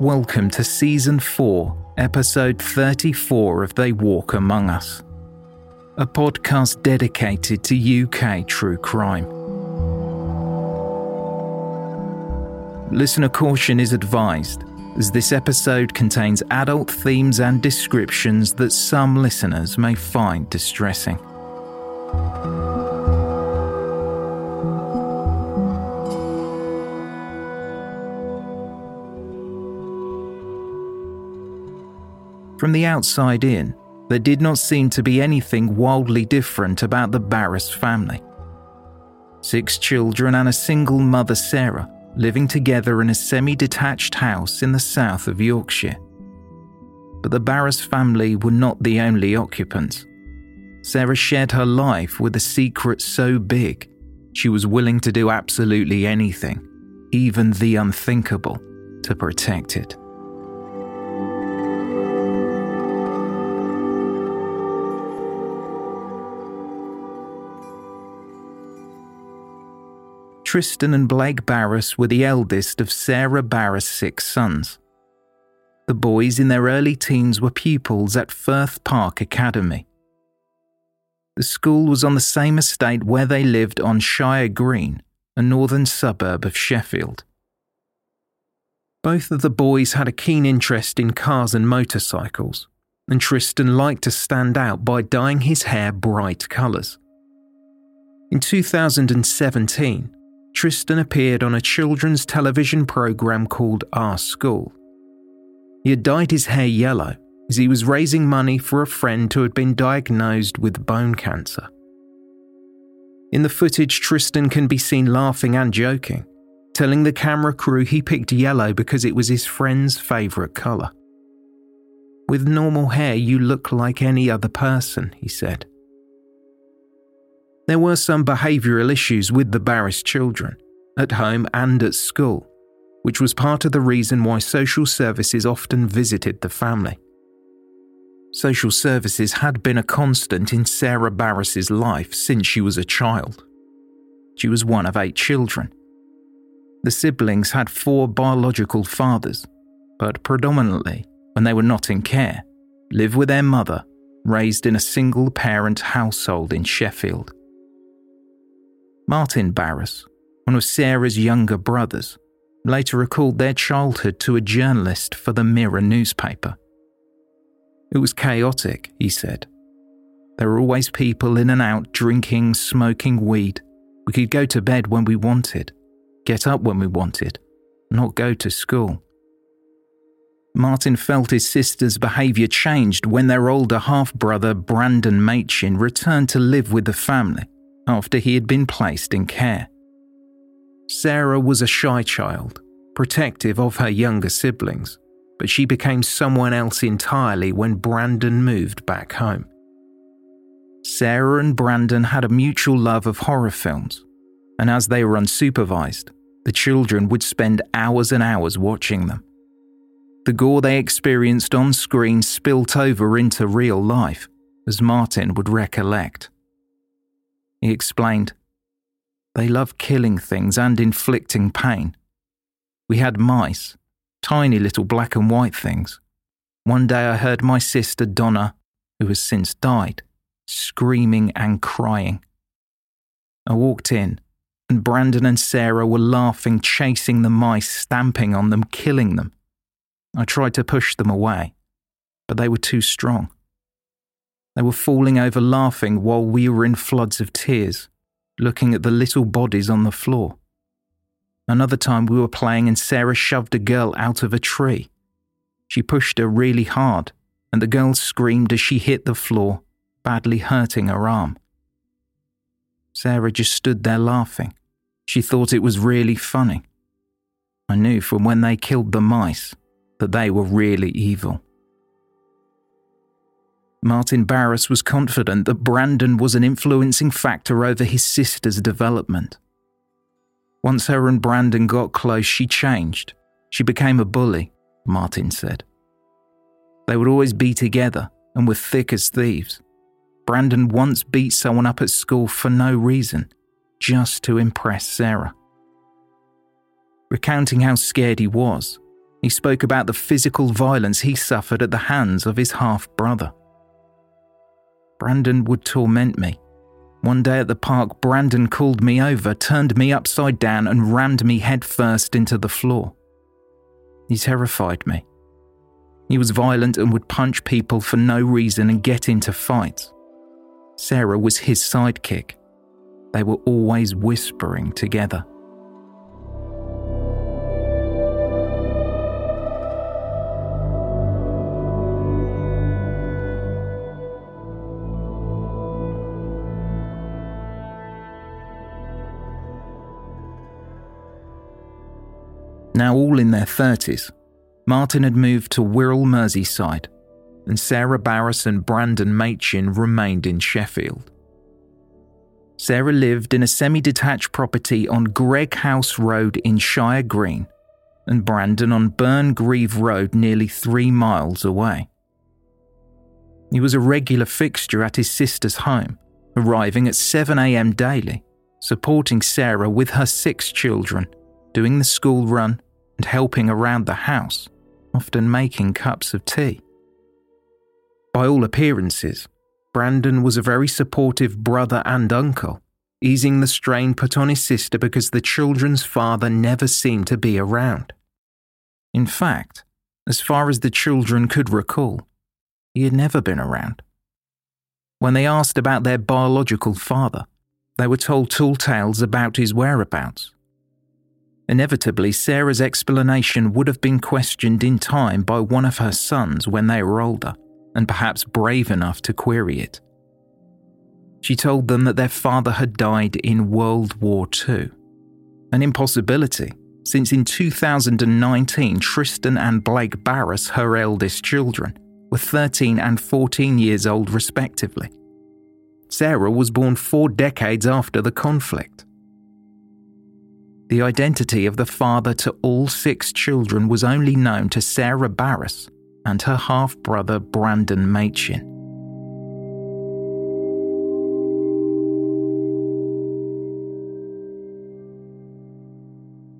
Welcome to Season 4, Episode 34 of They Walk Among Us, a podcast dedicated to UK true crime. Listener caution is advised, as this episode contains adult themes and descriptions that some listeners may find distressing. From the outside in, there did not seem to be anything wildly different about the Barrass family. 6 children and a single mother, Sarah, living together in a semi-detached house in the south of Yorkshire. But the Barrass family were not the only occupants. Sarah shared her life with a secret so big, she was willing to do absolutely anything, even the unthinkable, to protect it. Tristan and Blake Barrass were the eldest of Sarah Barrass' 6 sons. The boys in their early teens were pupils at Firth Park Academy. The school was on the same estate where they lived on Shire Green, a northern suburb of Sheffield. Both of the boys had a keen interest in cars and motorcycles, and Tristan liked to stand out by dyeing his hair bright colours. In 2017, Tristan appeared on a children's television programme called Our School. He had dyed his hair yellow as he was raising money for a friend who had been diagnosed with bone cancer. In the footage, Tristan can be seen laughing and joking, telling the camera crew he picked yellow because it was his friend's favourite colour. "With normal hair, you look like any other person," he said. There were some behavioural issues with the Barrass children, at home and at school, which was part of the reason why social services often visited the family. Social services had been a constant in Sarah Barrass's life since she was a child. She was one of 8 children. The siblings had 4 biological fathers, but predominantly, when they were not in care, lived with their mother, raised in a single-parent household in Sheffield. Martin Barrass, one of Sarah's younger brothers, later recalled their childhood to a journalist for the Mirror newspaper. "It was chaotic," he said. "There were always people in and out drinking, smoking weed. We could go to bed when we wanted, get up when we wanted, not go to school." Martin felt his sister's behaviour changed when their older half-brother, Brandon Machin, returned to live with the family after he had been placed in care. Sarah was a shy child, protective of her younger siblings, but she became someone else entirely when Brandon moved back home. Sarah and Brandon had a mutual love of horror films, and as they were unsupervised, the children would spend hours and hours watching them. The gore they experienced on screen spilt over into real life, as Martin would recollect. He explained, "They love killing things and inflicting pain. We had mice, tiny little black and white things. One day I heard my sister Donna, who has since died, screaming and crying. I walked in, and Brandon and Sarah were laughing, chasing the mice, stamping on them, killing them. I tried to push them away, but they were too strong. They were falling over laughing while we were in floods of tears, looking at the little bodies on the floor. Another time we were playing and Sarah shoved a girl out of a tree. She pushed her really hard, and the girl screamed as she hit the floor, badly hurting her arm. Sarah just stood there laughing. She thought it was really funny. I knew from when they killed the mice that they were really evil." Martin Barrass was confident that Brandon was an influencing factor over his sister's development. Once her and Brandon got close, she changed. She became a bully, Martin said. They would always be together and were thick as thieves. Brandon once beat someone up at school for no reason, just to impress Sarah. Recounting how scared he was, he spoke about the physical violence he suffered at the hands of his half-brother. "Brandon would torment me. One day at the park, Brandon called me over, turned me upside down and rammed me headfirst into the floor. He terrified me. He was violent and would punch people for no reason and get into fights. Sarah was his sidekick. They were always whispering together." Now all in their 30s, Martin had moved to Wirral, Merseyside, and Sarah Barrass and Brandon Machin remained in Sheffield. Sarah lived in a semi-detached property on Greg House Road in Shire Green, and Brandon on Burn-Grieve Road, nearly 3 miles away. He was a regular fixture at his sister's home, arriving at 7 a.m. daily, supporting Sarah with her 6 children, doing the school run and helping around the house, often making cups of tea. By all appearances, Brandon was a very supportive brother and uncle, easing the strain put on his sister because the children's father never seemed to be around. In fact, as far as the children could recall, he had never been around. When they asked about their biological father, they were told tall tales about his whereabouts. Inevitably, Sarah's explanation would have been questioned in time by one of her sons when they were older, and perhaps brave enough to query it. She told them that their father had died in World War II, an impossibility, since in 2019 Tristan and Blake Barrass, her eldest children, were 13 and 14 years old respectively. Sarah was born 4 decades after the conflict. The identity of the father to all 6 children was only known to Sarah Barrass and her half-brother Brandon Machin.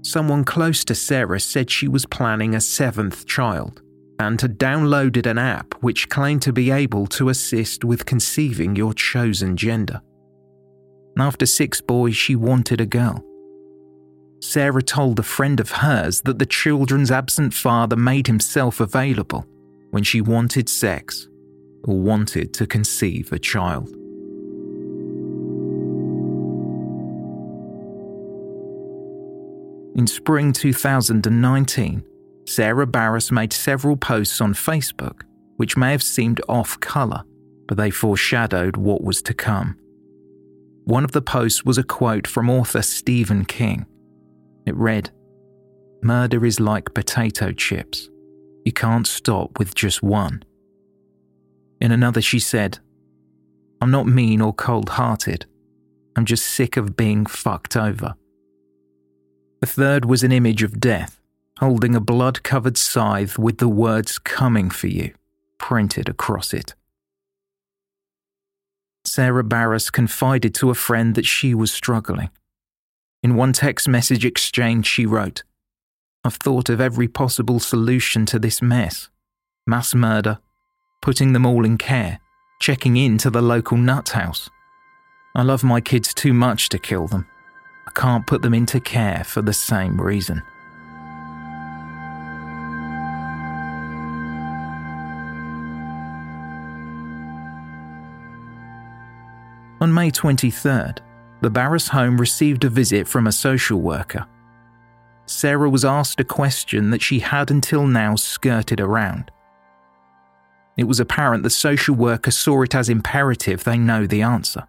Someone close to Sarah said she was planning a 7th child and had downloaded an app which claimed to be able to assist with conceiving your chosen gender. After 6 boys, she wanted a girl. Sarah told a friend of hers that the children's absent father made himself available when she wanted sex or wanted to conceive a child. In spring 2019, Sarah Barrass made several posts on Facebook which may have seemed off-colour, but they foreshadowed what was to come. One of the posts was a quote from author Stephen King. It read, "Murder is like potato chips. You can't stop with just one. In another she said, I'm not mean or cold-hearted. I'm just sick of being fucked over. The third was an image of death, holding a blood-covered scythe with the words coming for you printed across it. Sarah Barrass confided to a friend that she was struggling. In one text message exchange she wrote, I've thought of every possible solution to this mess. Mass murder, putting them all in care, checking in to the local nut house. I love my kids too much to kill them. I can't put them into care for the same reason. On May 23rd, the Barrass home received a visit from a social worker. Sarah was asked a question that she had until now skirted around. It was apparent the social worker saw it as imperative they know the answer.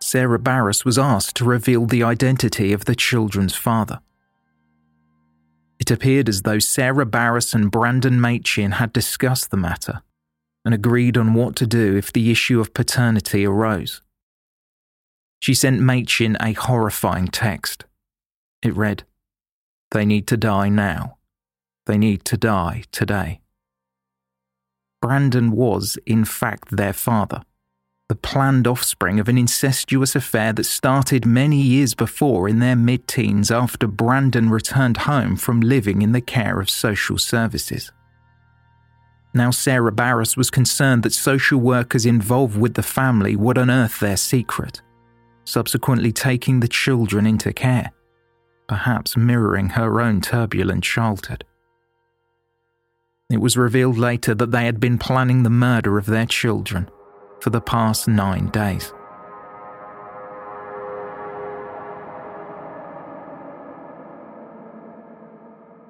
Sarah Barrass was asked to reveal the identity of the children's father. It appeared as though Sarah Barrass and Brandon Machin had discussed the matter and agreed on what to do if the issue of paternity arose. She sent Machin a horrifying text. It read, They need to die now. They need to die today. Brandon was, in fact, their father, the planned offspring of an incestuous affair that started many years before in their mid-teens after Brandon returned home from living in the care of social services. Now Sarah Barrass was concerned that social workers involved with the family would unearth their secret, subsequently taking the children into care, perhaps mirroring her own turbulent childhood. It was revealed later that they had been planning the murder of their children for the past 9 days.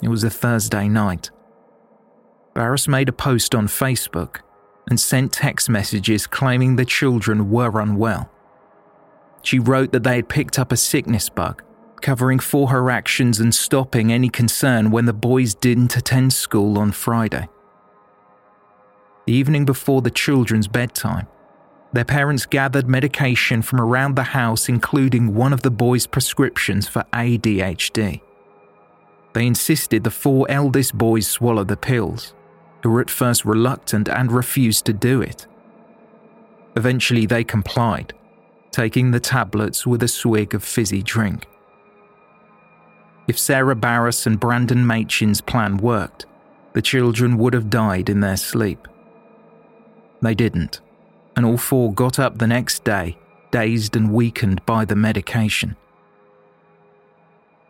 It was a Thursday night. Barrass made a post on Facebook and sent text messages claiming the children were unwell. She wrote that they had picked up a sickness bug, covering for her actions and stopping any concern when the boys didn't attend school on Friday. The evening before the children's bedtime, their parents gathered medication from around the house, including one of the boys' prescriptions for ADHD. They insisted the four eldest boys swallow the pills, who were at first reluctant and refused to do it. Eventually they complied, taking the tablets with a swig of fizzy drink. If Sarah Barrass and Brandon Machin's plan worked, the children would have died in their sleep. They didn't, and all four got up the next day, dazed and weakened by the medication.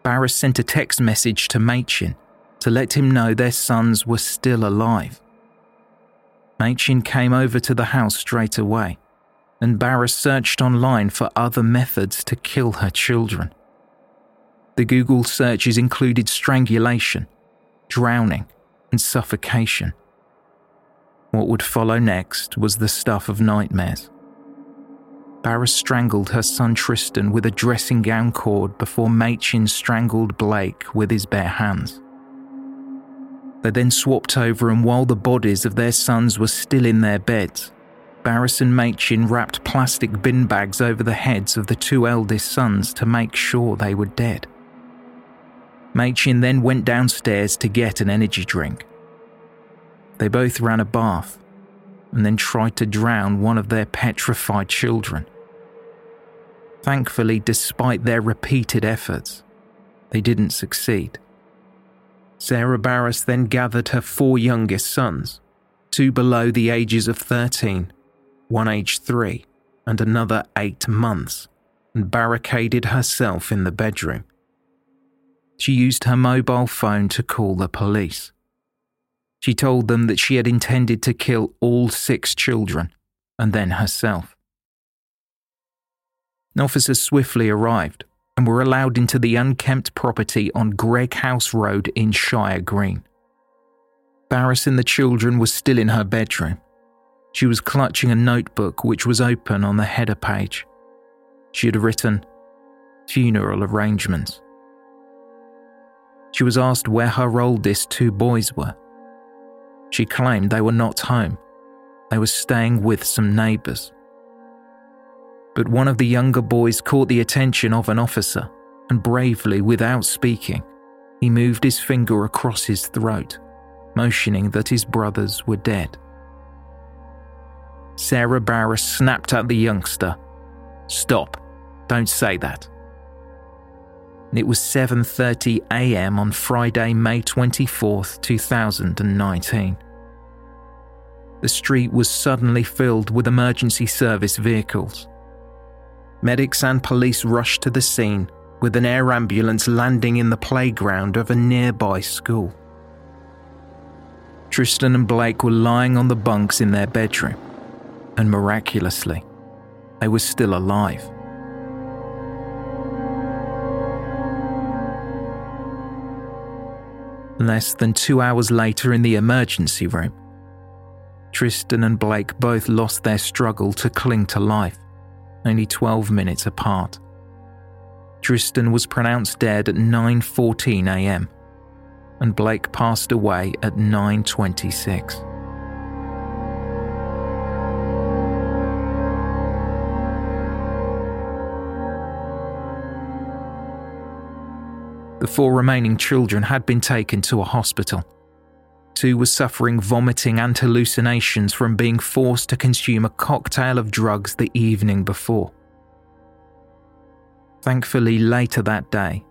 Barrass sent a text message to Machin to let him know their sons were still alive. Machin came over to the house straight away, and Barrass searched online for other methods to kill her children. The Google searches included strangulation, drowning, and suffocation. What would follow next was the stuff of nightmares. Barrass strangled her son Tristan with a dressing gown cord before Machin strangled Blake with his bare hands. They then swapped over, and while the bodies of their sons were still in their beds, Barrass and Machin wrapped plastic bin bags over the heads of the two eldest sons to make sure they were dead. Machin then went downstairs to get an energy drink. They both ran a bath and then tried to drown one of their petrified children. Thankfully, despite their repeated efforts, they didn't succeed. Sarah Barrass then gathered her four youngest sons, two below the ages of 13, one aged 3, and another 8 months, and barricaded herself in the bedroom. She used her mobile phone to call the police. She told them that she had intended to kill all 6 children, and then herself. Officers swiftly arrived and were allowed into the unkempt property on Greg House Road in Shire Green. Barrass and the children were still in her bedroom. She was clutching a notebook which was open on the header page. She had written, Funeral Arrangements. She was asked where her oldest 2 boys were, She claimed they were not home. They were staying with some neighbours. But one of the younger boys caught the attention of an officer, and bravely, without speaking, he moved his finger across his throat, motioning that his brothers were dead. Sarah Barrass snapped at the youngster. "Stop. Don't say that." It was 7:30 a.m. on Friday, May 24th, 2019. The street was suddenly filled with emergency service vehicles. Medics and police rushed to the scene, with an air ambulance landing in the playground of a nearby school. Tristan and Blake were lying on the bunks in their bedroom, and miraculously, they were still alive. Less than 2 hours later in the emergency room, Tristan and Blake both lost their struggle to cling to life, only 12 minutes apart. Tristan was pronounced dead at 9:14 a.m. and Blake passed away at 9:26. The four remaining children had been taken to a hospital. Two were suffering vomiting and hallucinations from being forced to consume a cocktail of drugs the evening before. Thankfully, later that day,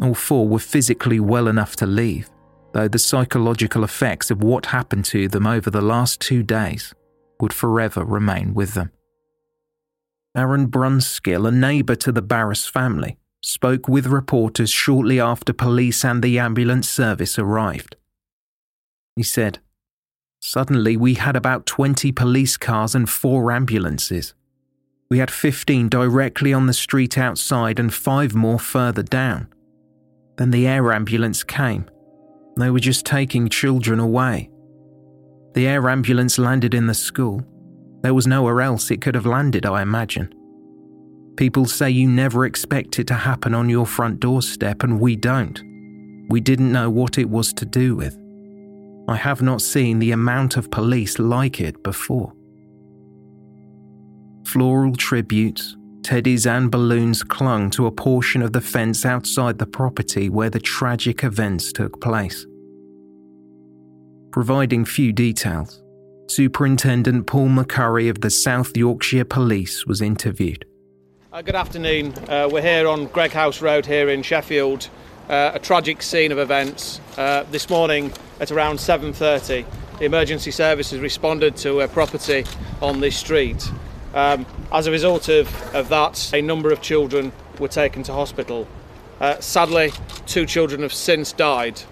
all four were physically well enough to leave, though the psychological effects of what happened to them over the last 2 days would forever remain with them. Aaron Brunskill, a neighbour to the Barrass family, spoke with reporters shortly after police and the ambulance service arrived. He said, "Suddenly we had about 20 police cars and 4 ambulances. We had 15 directly on the street outside and 5 more further down. Then the air ambulance came. They were just taking children away. The air ambulance landed in the school. There was nowhere else it could have landed, I imagine. People say you never expect it to happen on your front doorstep, and we don't. We didn't know what it was to do with. I have not seen the amount of police like it before." Floral tributes, teddies and balloons clung to a portion of the fence outside the property where the tragic events took place. Providing few details, Superintendent Paul McCurry of the South Yorkshire Police was interviewed. Good afternoon. We're here on Greg House Road here in Sheffield, a tragic scene of events. This morning at around 7:30, the emergency services responded to a property on this street. As a result of that, a number of children were taken to hospital. Sadly, 2 children have since died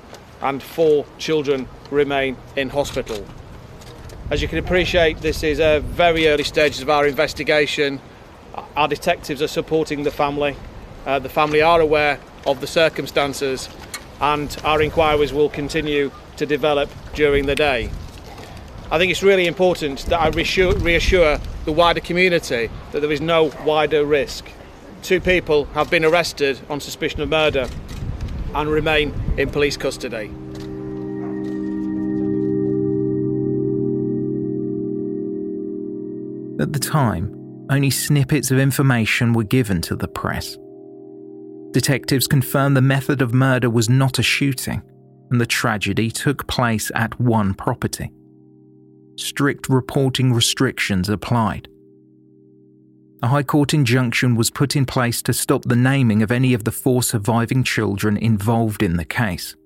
and 4 children remain in hospital. As you can appreciate, this is a very early stages of our investigation. Our detectives are supporting the family. The family are aware of the circumstances and our inquiries will continue to develop during the day. I think it's really important that I reassure the wider community that there is no wider risk. 2 people have been arrested on suspicion of murder and remain in police custody. At the time, only snippets of information were given to the press. Detectives confirmed the method of murder was not a shooting, and the tragedy took place at one property. Strict reporting restrictions applied. A High Court injunction was put in place to stop the naming of any of the 4 surviving children involved in the case.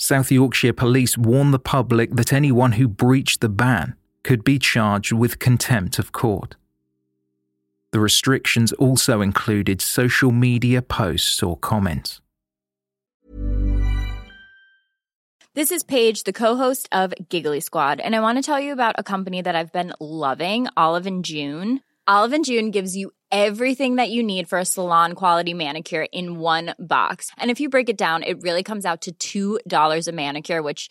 South Yorkshire Police warned the public that anyone who breached the ban could be charged with contempt of court. The restrictions also included social media posts or comments. This is Paige, the co-host of Giggly Squad, and I want to tell you about a company that I've been loving, Olive and June. Olive and June gives you everything that you need for a salon-quality manicure in one box. And if you break it down, it really comes out to $2 a manicure, which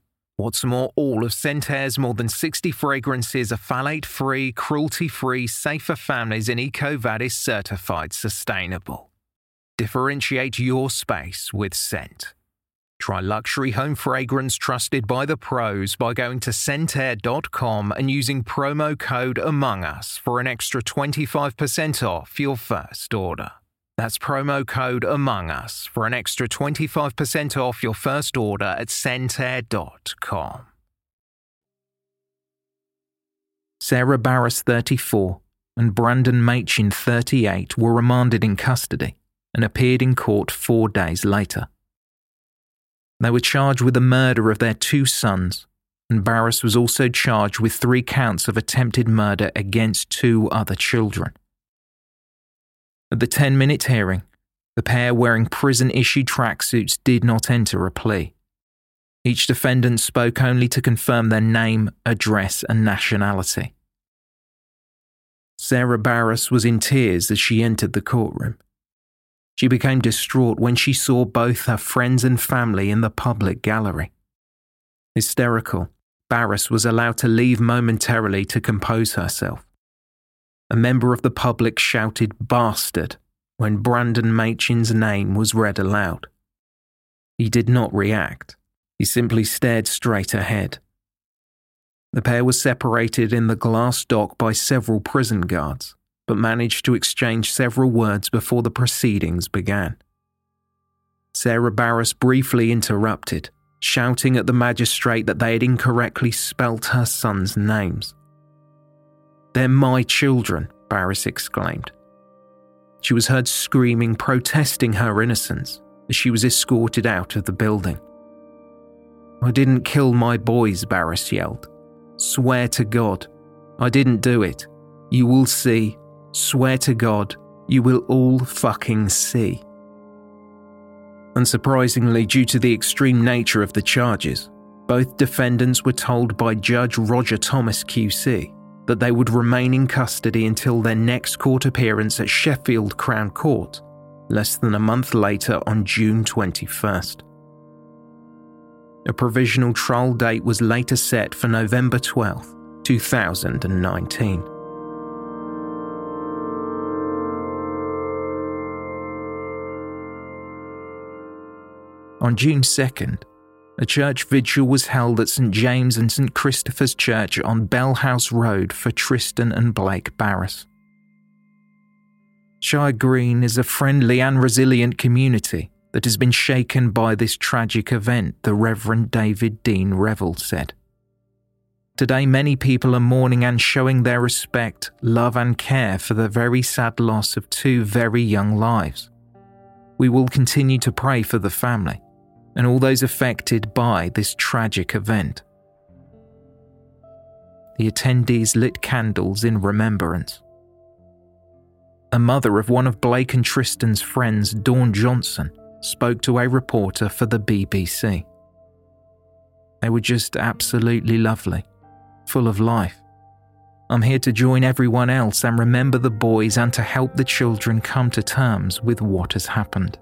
What's more, all of ScentAir's more than 60 fragrances are phthalate-free, cruelty-free, safe for families and EcoVadis certified sustainable. Differentiate your space with scent. Try luxury home fragrance trusted by the pros by going to ScentAir.com and using promo code AMONGUS for an extra 25% off your first order. That's promo code AMONGUS for an extra 25% off your first order at ScentAir.com. Sarah Barrass, 34, and Brandon Machin, 38, were remanded in custody and appeared in court 4 days later. They were charged with the murder of their 2 sons, and Barrass was also charged with 3 counts of attempted murder against 2 other children. At the 10-minute hearing, the pair wearing prison-issued tracksuits did not enter a plea. Each defendant spoke only to confirm their name, address and nationality. Sarah Barrass was in tears as she entered the courtroom. She became distraught when she saw both her friends and family in the public gallery. Hysterical, Barrass was allowed to leave momentarily to compose herself. A member of the public shouted "bastard" when Brandon Machin's name was read aloud. He did not react. He simply stared straight ahead. The pair were separated in the glass dock by several prison guards, but managed to exchange several words before the proceedings began. Sarah Barrass briefly interrupted, shouting at the magistrate that they had incorrectly spelt her son's names. "They're my children," Barrass exclaimed. She was heard screaming, protesting her innocence, as she was escorted out of the building. "I didn't kill my boys," Barrass yelled. "Swear to God, I didn't do it. You will see. Swear to God, you will all fucking see." Unsurprisingly, due to the extreme nature of the charges, both defendants were told by Judge Roger Thomas QC that they would remain in custody until their next court appearance at Sheffield Crown Court, less than a month later on June 21st. A provisional trial date was later set for November 12, 2019. On June 2nd, a church vigil was held at St James and St Christopher's Church on Bell House Road for Tristan and Blake Barrass. Shire Green is a friendly and resilient community that has been shaken by this tragic event, the Reverend David Dean Revell said. Today many people are mourning and showing their respect, love and care for the very sad loss of two very young lives. We will continue to pray for the family and all those affected by this tragic event. The attendees lit candles in remembrance. A mother of one of Blake and Tristan's friends, Dawn Johnson, spoke to a reporter for the BBC. They were just absolutely lovely, full of life. I'm here to join everyone else and remember the boys and to help the children come to terms with what has happened.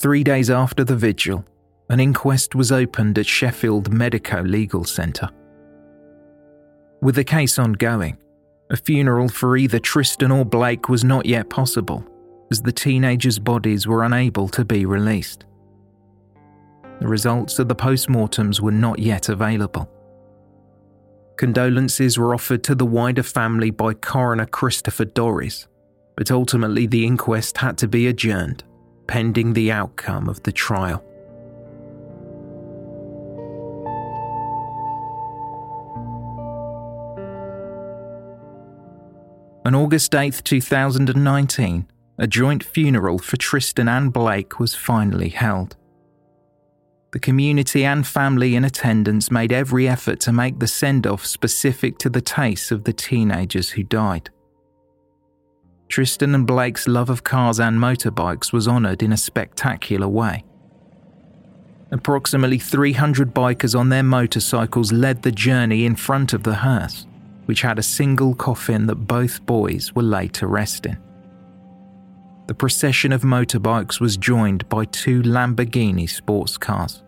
Three days after the vigil, an inquest was opened at Sheffield Medico-Legal Centre. With the case ongoing, a funeral for either Tristan or Blake was not yet possible, as the teenagers' bodies were unable to be released. The results of the post-mortems were not yet available. Condolences were offered to the wider family by Coroner Christopher Dorries, but ultimately the inquest had to be adjourned, pending the outcome of the trial. On August 8, 2019, a joint funeral for Tristan and Blake was finally held. The community and family in attendance made every effort to make the send-off specific to the tastes of the teenagers who died. Tristan and Blake's love of cars and motorbikes was honoured in a spectacular way. Approximately 300 bikers on their motorcycles led the journey in front of the hearse, which had a single coffin that both boys were laid to rest in. The procession of motorbikes was joined by two Lamborghini sports cars.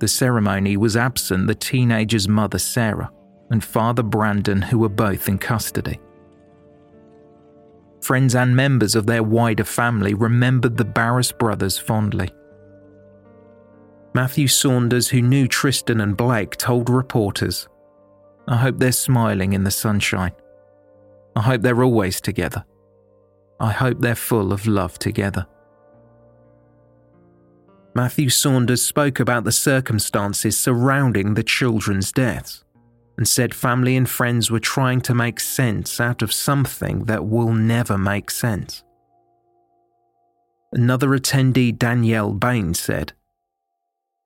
The ceremony was absent the teenager's mother Sarah and father Brandon, who were both in custody. Friends and members of their wider family remembered the Barrass brothers fondly. Matthew Saunders, who knew Tristan and Blake, told reporters, I hope they're smiling in the sunshine. I hope they're always together. I hope they're full of love together. Matthew Saunders spoke about the circumstances surrounding the children's deaths, and said family and friends were trying to make sense out of something that will never make sense. Another attendee, Danielle Bain, said,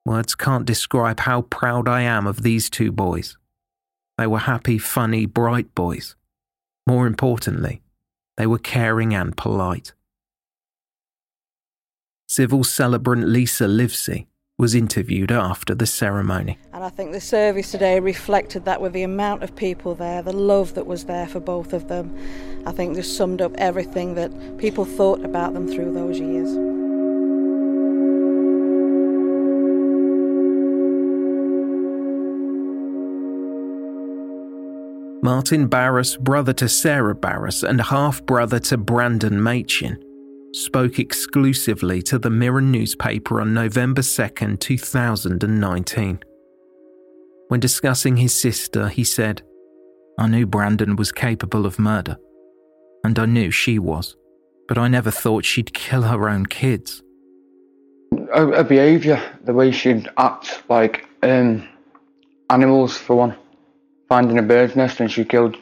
Words can't describe how proud I am of these two boys. They were happy, funny, bright boys. More importantly, they were caring and polite. Civil celebrant Lisa Livesey was interviewed after the ceremony. And I think the service today reflected that with the amount of people there, the love that was there for both of them. I think this summed up everything that people thought about them through those years. Martin Barrass, brother to Sarah Barrass and half-brother to Brandon Machin, spoke exclusively to the Mirror newspaper on November 2, 2019. When discussing his sister, he said, I knew Brandon was capable of murder, and I knew she was, but I never thought she'd kill her own kids. Her behaviour, the way she'd act like animals, for one. Finding a bird's nest and she killed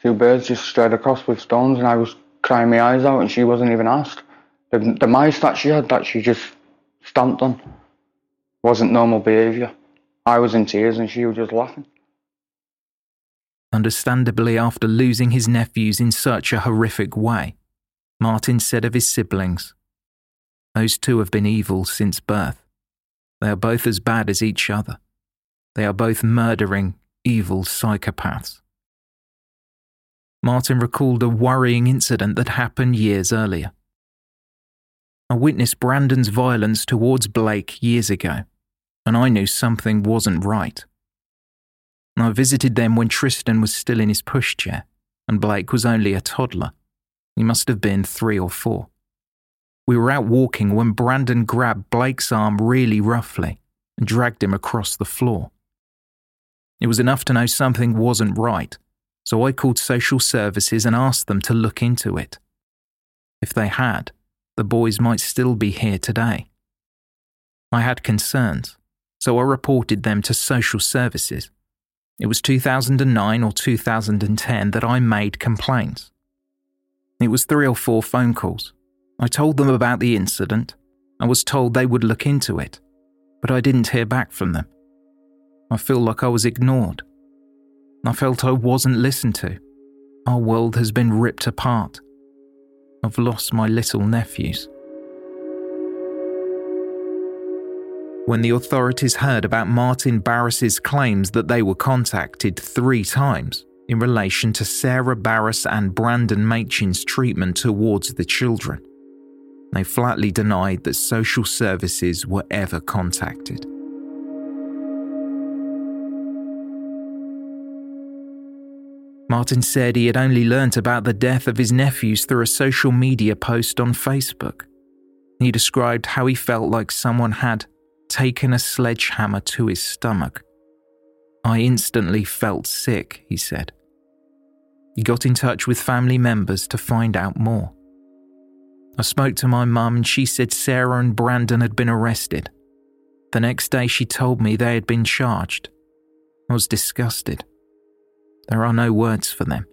two birds just straight across with stones, and I was crying my eyes out and she wasn't even asked. The mice that she had that she just stamped on wasn't normal behaviour. I was in tears and she was just laughing. Understandably, after losing his nephews in such a horrific way, Martin said of his siblings, Those two have been evil since birth. They are both as bad as each other. They are both murdering, evil psychopaths. Martin recalled a worrying incident that happened years earlier. I witnessed Brandon's violence towards Blake years ago, and I knew something wasn't right. I visited them when Tristan was still in his pushchair, and Blake was only a toddler. He must have been 3 or 4. We were out walking when Brandon grabbed Blake's arm really roughly and dragged him across the floor. It was enough to know something wasn't right, so I called social services and asked them to look into it. If they had, the boys might still be here today. I had concerns, so I reported them to social services. It was 2009 or 2010 that I made complaints. It was 3 or 4 phone calls. I told them about the incident and was told they would look into it, but I didn't hear back from them. I feel like I was ignored. I felt I wasn't listened to. Our world has been ripped apart. I've lost my little nephews. When the authorities heard about Martin Barrass's claims that they were contacted 3 times in relation to Sarah Barrass and Brandon Machin's treatment towards the children, they flatly denied that social services were ever contacted. Martin said he had only learnt about the death of his nephews through a social media post on Facebook. He described how he felt like someone had taken a sledgehammer to his stomach. I instantly felt sick, he said. He got in touch with family members to find out more. I spoke to my mum and she said Sarah and Brandon had been arrested. The next day she told me they had been charged. I was disgusted. There are no words for them.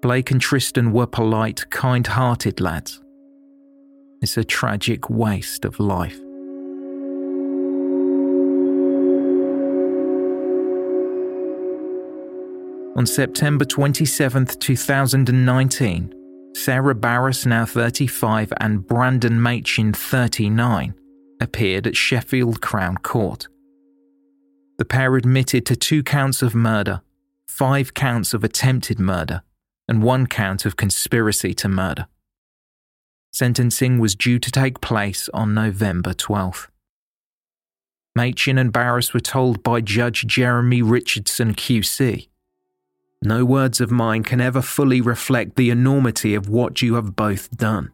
Blake and Tristan were polite, kind-hearted lads. It's a tragic waste of life. On September 27, 2019, Sarah Barrass, now 35, and Brandon Machin, 39, appeared at Sheffield Crown Court. The pair admitted to 2 counts of murder, 5 counts of attempted murder, and 1 count of conspiracy to murder. Sentencing was due to take place on November 12th. Machin and Barrass were told by Judge Jeremy Richardson QC, "No words of mine can ever fully reflect the enormity of what you have both done.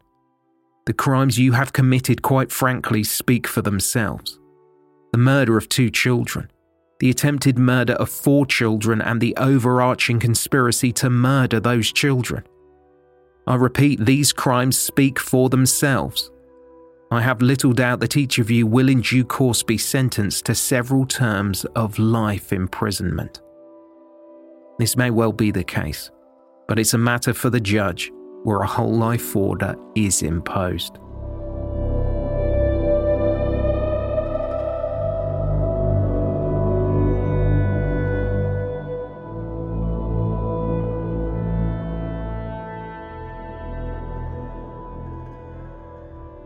The crimes you have committed, quite frankly, speak for themselves. The murder of 2 children, the attempted murder of 4 children, and the overarching conspiracy to murder those children. I repeat, these crimes speak for themselves. I have little doubt that each of you will in due course be sentenced to several terms of life imprisonment." This may well be the case, but it's a matter for the judge where a whole life order is imposed.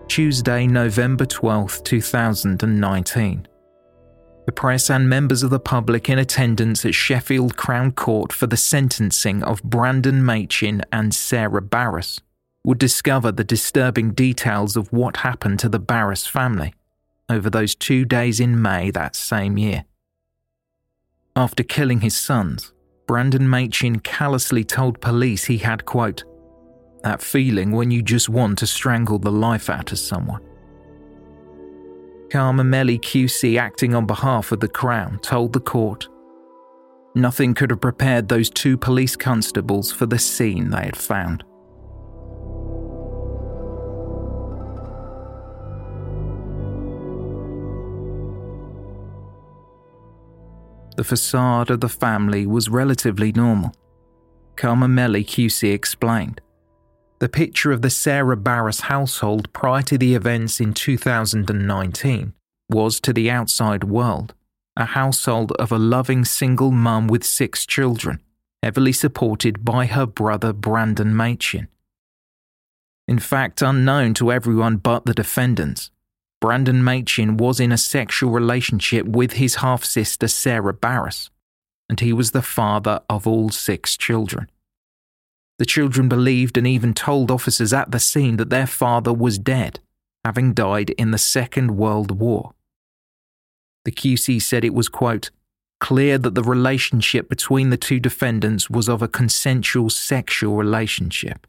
Tuesday, November 12, 2019. The press and members of the public in attendance at Sheffield Crown Court for the sentencing of Brandon Machin and Sarah Barrass would discover the disturbing details of what happened to the Barrass family over those 2 days in May that same year. After killing his sons, Brandon Machin callously told police he had, quote, "that feeling when you just want to strangle the life out of someone." Karmamelli QC, acting on behalf of the Crown, told the court, "Nothing could have prepared those 2 police constables for the scene they had found." The facade of the family was relatively normal. Karmamelli QC explained, "The picture of the Sarah Barrass household prior to the events in 2019 was, to the outside world, a household of a loving single mum with 6 children, heavily supported by her brother Brandon Machin. In fact, unknown to everyone but the defendants, Brandon Machin was in a sexual relationship with his half-sister Sarah Barrass, and he was the father of all 6 children, The children believed and even told officers at the scene that their father was dead, having died in the Second World War. The QC said it was, quote, clear that the relationship between the two defendants was of a consensual sexual relationship.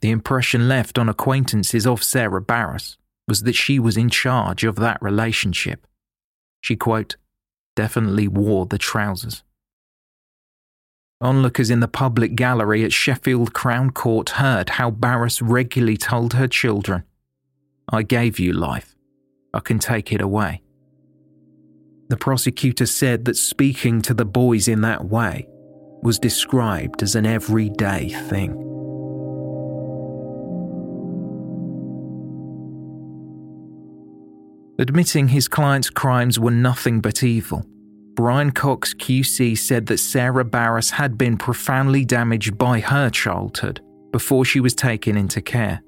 The impression left on acquaintances of Sarah Barrass was that she was in charge of that relationship. She, quote, definitely wore the trousers. Onlookers in the public gallery at Sheffield Crown Court heard how Barrass regularly told her children, I gave you life. I can take it away. The prosecutor said that speaking to the boys in that way was described as an everyday thing. Admitting his client's crimes were nothing but evil, Brian Cox QC said that Sarah Barrass had been profoundly damaged by her childhood before she was taken into care.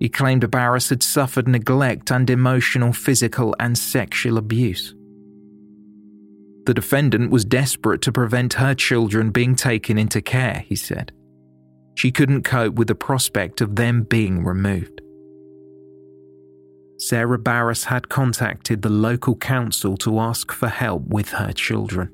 He claimed Barrass had suffered neglect and emotional, physical and sexual abuse. The defendant was desperate to prevent her children being taken into care, he said. She couldn't cope with the prospect of them being removed. Sarah Barrass had contacted the local council to ask for help with her children.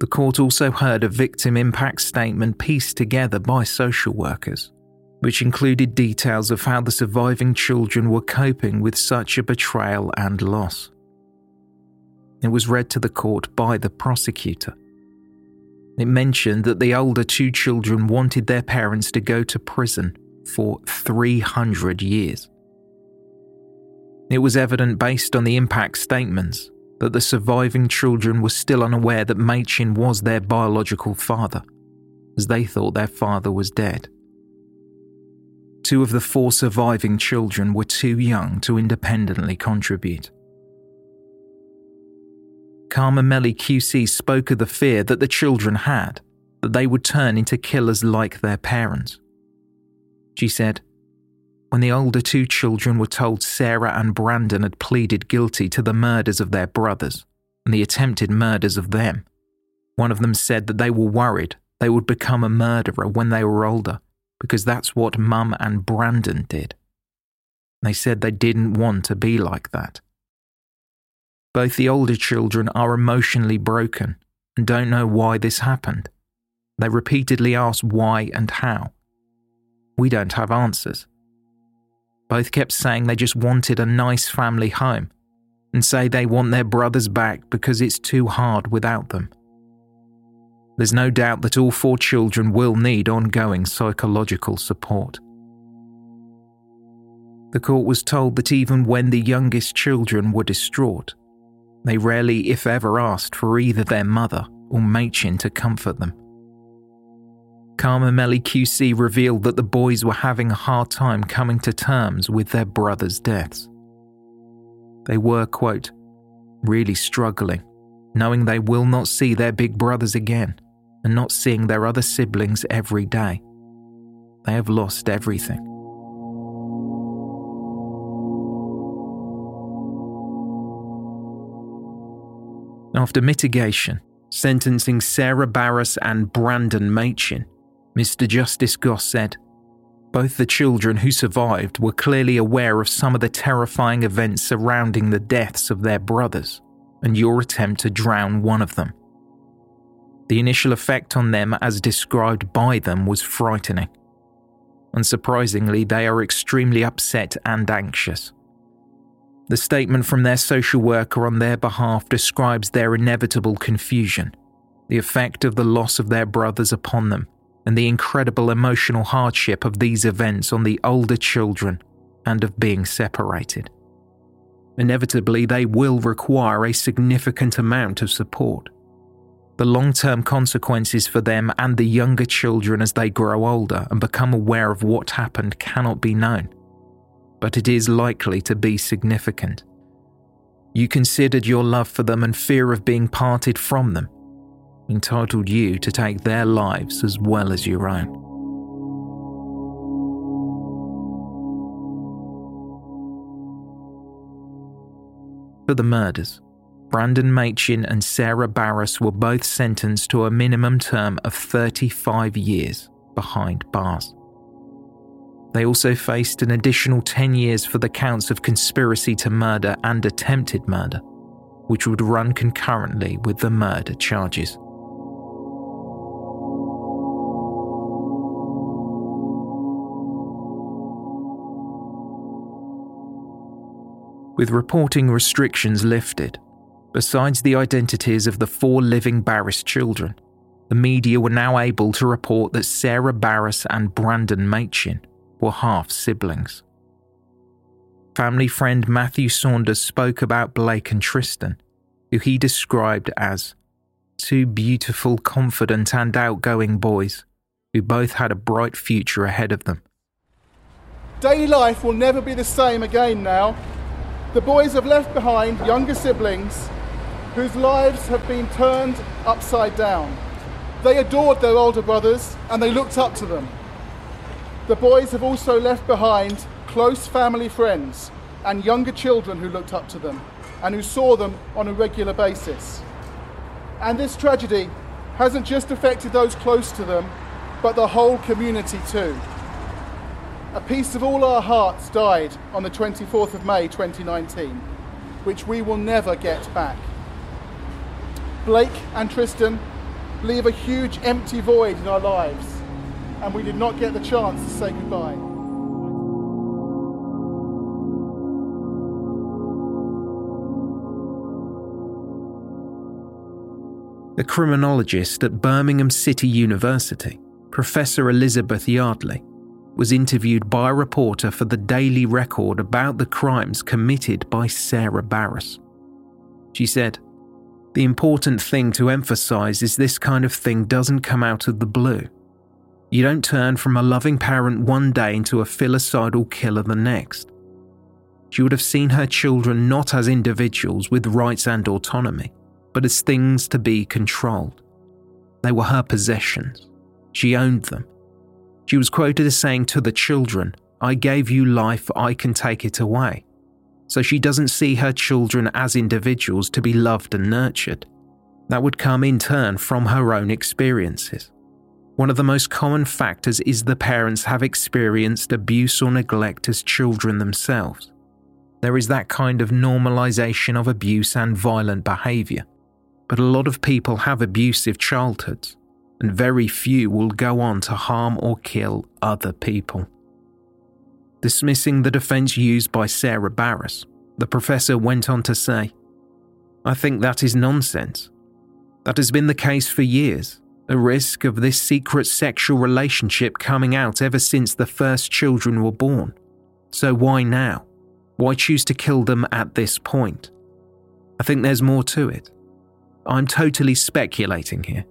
The court also heard a victim impact statement pieced together by social workers, which included details of how the surviving children were coping with such a betrayal and loss. It was read to the court by the prosecutor. It mentioned that the older two children wanted their parents to go to prison for 300 years. It was evident based on the impact statements that the surviving children were still unaware that Machin was their biological father, as they thought their father was dead. 2 of the 4 surviving children were too young to independently contribute. Karmamelli QC spoke of the fear that the children had that they would turn into killers like their parents. She said, when the older 2 children were told Sarah and Brandon had pleaded guilty to the murders of their brothers and the attempted murders of them, one of them said that they were worried they would become a murderer when they were older because that's what Mum and Brandon did. They said they didn't want to be like that. Both the older children are emotionally broken and don't know why this happened. They repeatedly ask why and how. We don't have answers. Both kept saying they just wanted a nice family home and say they want their brothers back because it's too hard without them. There's no doubt that all 4 children will need ongoing psychological support. The court was told that even when the youngest children were distraught, they rarely, if ever, asked for either their mother or Machin to comfort them. Karmamelli QC revealed that the boys were having a hard time coming to terms with their brothers' deaths. They were, quote, really struggling, knowing they will not see their big brothers again and not seeing their other siblings every day. They have lost everything. After mitigation, sentencing Sarah Barrass and Brandon Machin, Mr. Justice Goss said, both the children who survived were clearly aware of some of the terrifying events surrounding the deaths of their brothers and your attempt to drown one of them. The initial effect on them as described by them was frightening. Unsurprisingly, they are extremely upset and anxious. The statement from their social worker on their behalf describes their inevitable confusion, the effect of the loss of their brothers upon them, and the incredible emotional hardship of these events on the older children and of being separated. Inevitably, they will require a significant amount of support. The long-term consequences for them and the younger children as they grow older and become aware of what happened cannot be known, but it is likely to be significant. You considered your love for them and fear of being parted from them entitled you to take their lives as well as your own. For the murders, Brandon Machin and Sarah Barrass were both sentenced to a minimum term of 35 years behind bars. They also faced an additional 10 years for the counts of conspiracy to murder and attempted murder, which would run concurrently with the murder charges. With reporting restrictions lifted, besides the identities of the 4 living Barrass children, the media were now able to report that Sarah Barrass and Brandon Machin were half-siblings. Family friend Matthew Saunders spoke about Blake and Tristan, who he described as 2 beautiful, confident and outgoing boys who both had a bright future ahead of them. Daily life will never be the same again now. The boys have left behind younger siblings whose lives have been turned upside down. They adored their older brothers and they looked up to them. The boys have also left behind close family friends and younger children who looked up to them and who saw them on a regular basis. And this tragedy hasn't just affected those close to them, but the whole community too. A piece of all our hearts died on the 24th of May 2019, which we will never get back. Blake and Tristan leave a huge empty void in our lives, and we did not get the chance to say goodbye. The criminologist at Birmingham City University, Professor Elizabeth Yardley, was interviewed by a reporter for the Daily Record about the crimes committed by Sarah Barrass. She said, "The important thing to emphasise is this kind of thing doesn't come out of the blue. You don't turn from a loving parent one day into a filicidal killer the next. She would have seen her children not as individuals with rights and autonomy, but as things to be controlled. They were her possessions. She owned them. She was quoted as saying to the children, 'I gave you life, I can take it away.' So she doesn't see her children as individuals to be loved and nurtured. That would come in turn from her own experiences. One of the most common factors is the parents have experienced abuse or neglect as children themselves. There is that kind of normalization of abuse and violent behavior. But a lot of people have abusive childhoods, and very few will go on to harm or kill other people." Dismissing the defence used by Sarah Barrass, the professor went on to say, "I think that is nonsense. That has been the case for years, a risk of this secret sexual relationship coming out ever since the first children were born. So why now? Why choose to kill them at this point? I think there's more to it. I'm totally speculating here.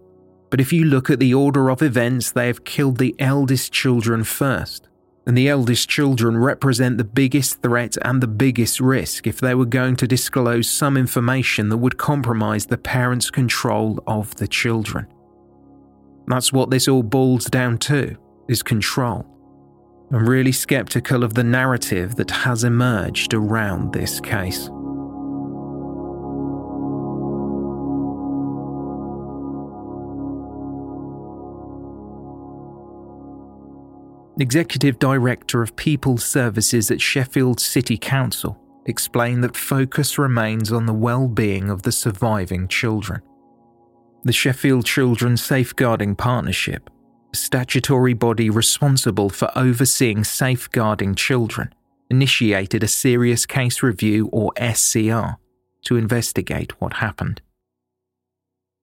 But if you look at the order of events, they have killed the eldest children first, and the eldest children represent the biggest threat and the biggest risk if they were going to disclose some information that would compromise the parents' control of the children. That's what this all boils down to, is control. I'm really skeptical of the narrative that has emerged around this case." Executive Director of People's Services at Sheffield City Council explained that focus remains on the well-being of the surviving children. The Sheffield Children Safeguarding Partnership, a statutory body responsible for overseeing safeguarding children, initiated a serious case review, or SCR, to investigate what happened.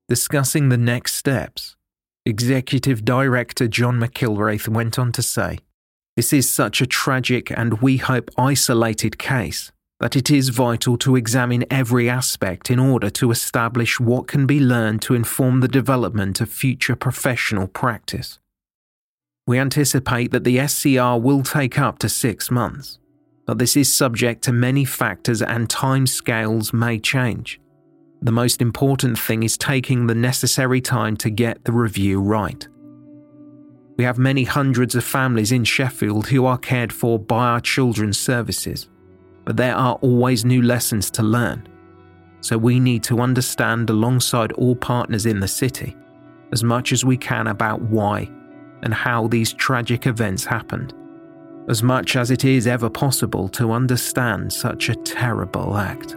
Discussing the next steps, Executive Director John McIlwraith went on to say, "This is such a tragic and, we hope, isolated case that it is vital to examine every aspect in order to establish what can be learned to inform the development of future professional practice. We anticipate that the SCR will take up to 6 months, but this is subject to many factors and time scales may change. The most important thing is taking the necessary time to get the review right. We have many hundreds of families in Sheffield who are cared for by our children's services, but there are always new lessons to learn. so we need to understand alongside all partners in the city as much as we can about why and how these tragic events happened, as much as it is ever possible to understand such a terrible act.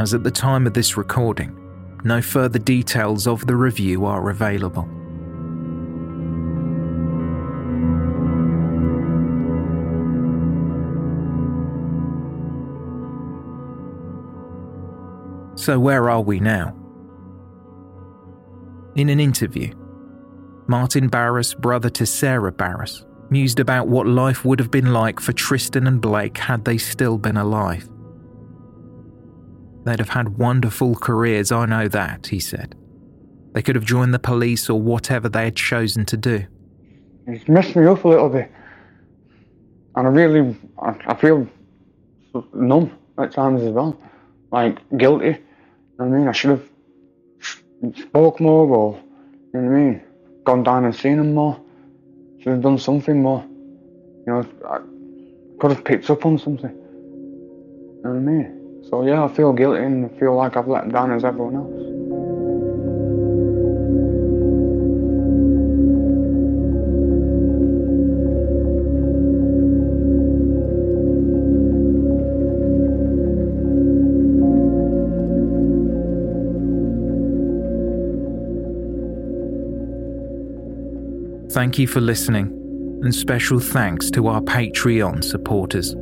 As at the time of this recording, no further details of the review are available. So where are we now? In an interview, Martin Barrass, brother to Sarah Barrass, mused about what life would have been like for Tristan and Blake had they still been alive. They'd have had wonderful careers, I know that, he said. They could have joined the police or whatever they had chosen to do. It's messed me up a little bit. And I feel numb at times as well. Like, guilty. I mean, I should have spoke more or, you know what I mean, gone down and seen him more. Should have done something more. You know, I could have picked up on something. You know what I mean? So yeah, I feel guilty and I feel like I've let down as everyone else. Thank you for listening, and special thanks to our Patreon supporters.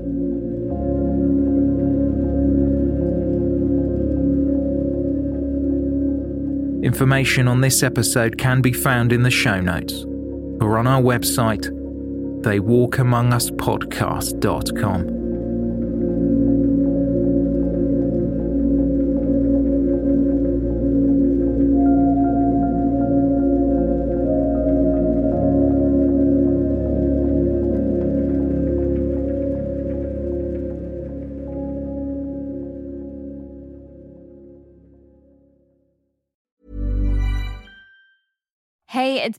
Information on this episode can be found in the show notes or on our website, theywalkamonguspodcast.com. It's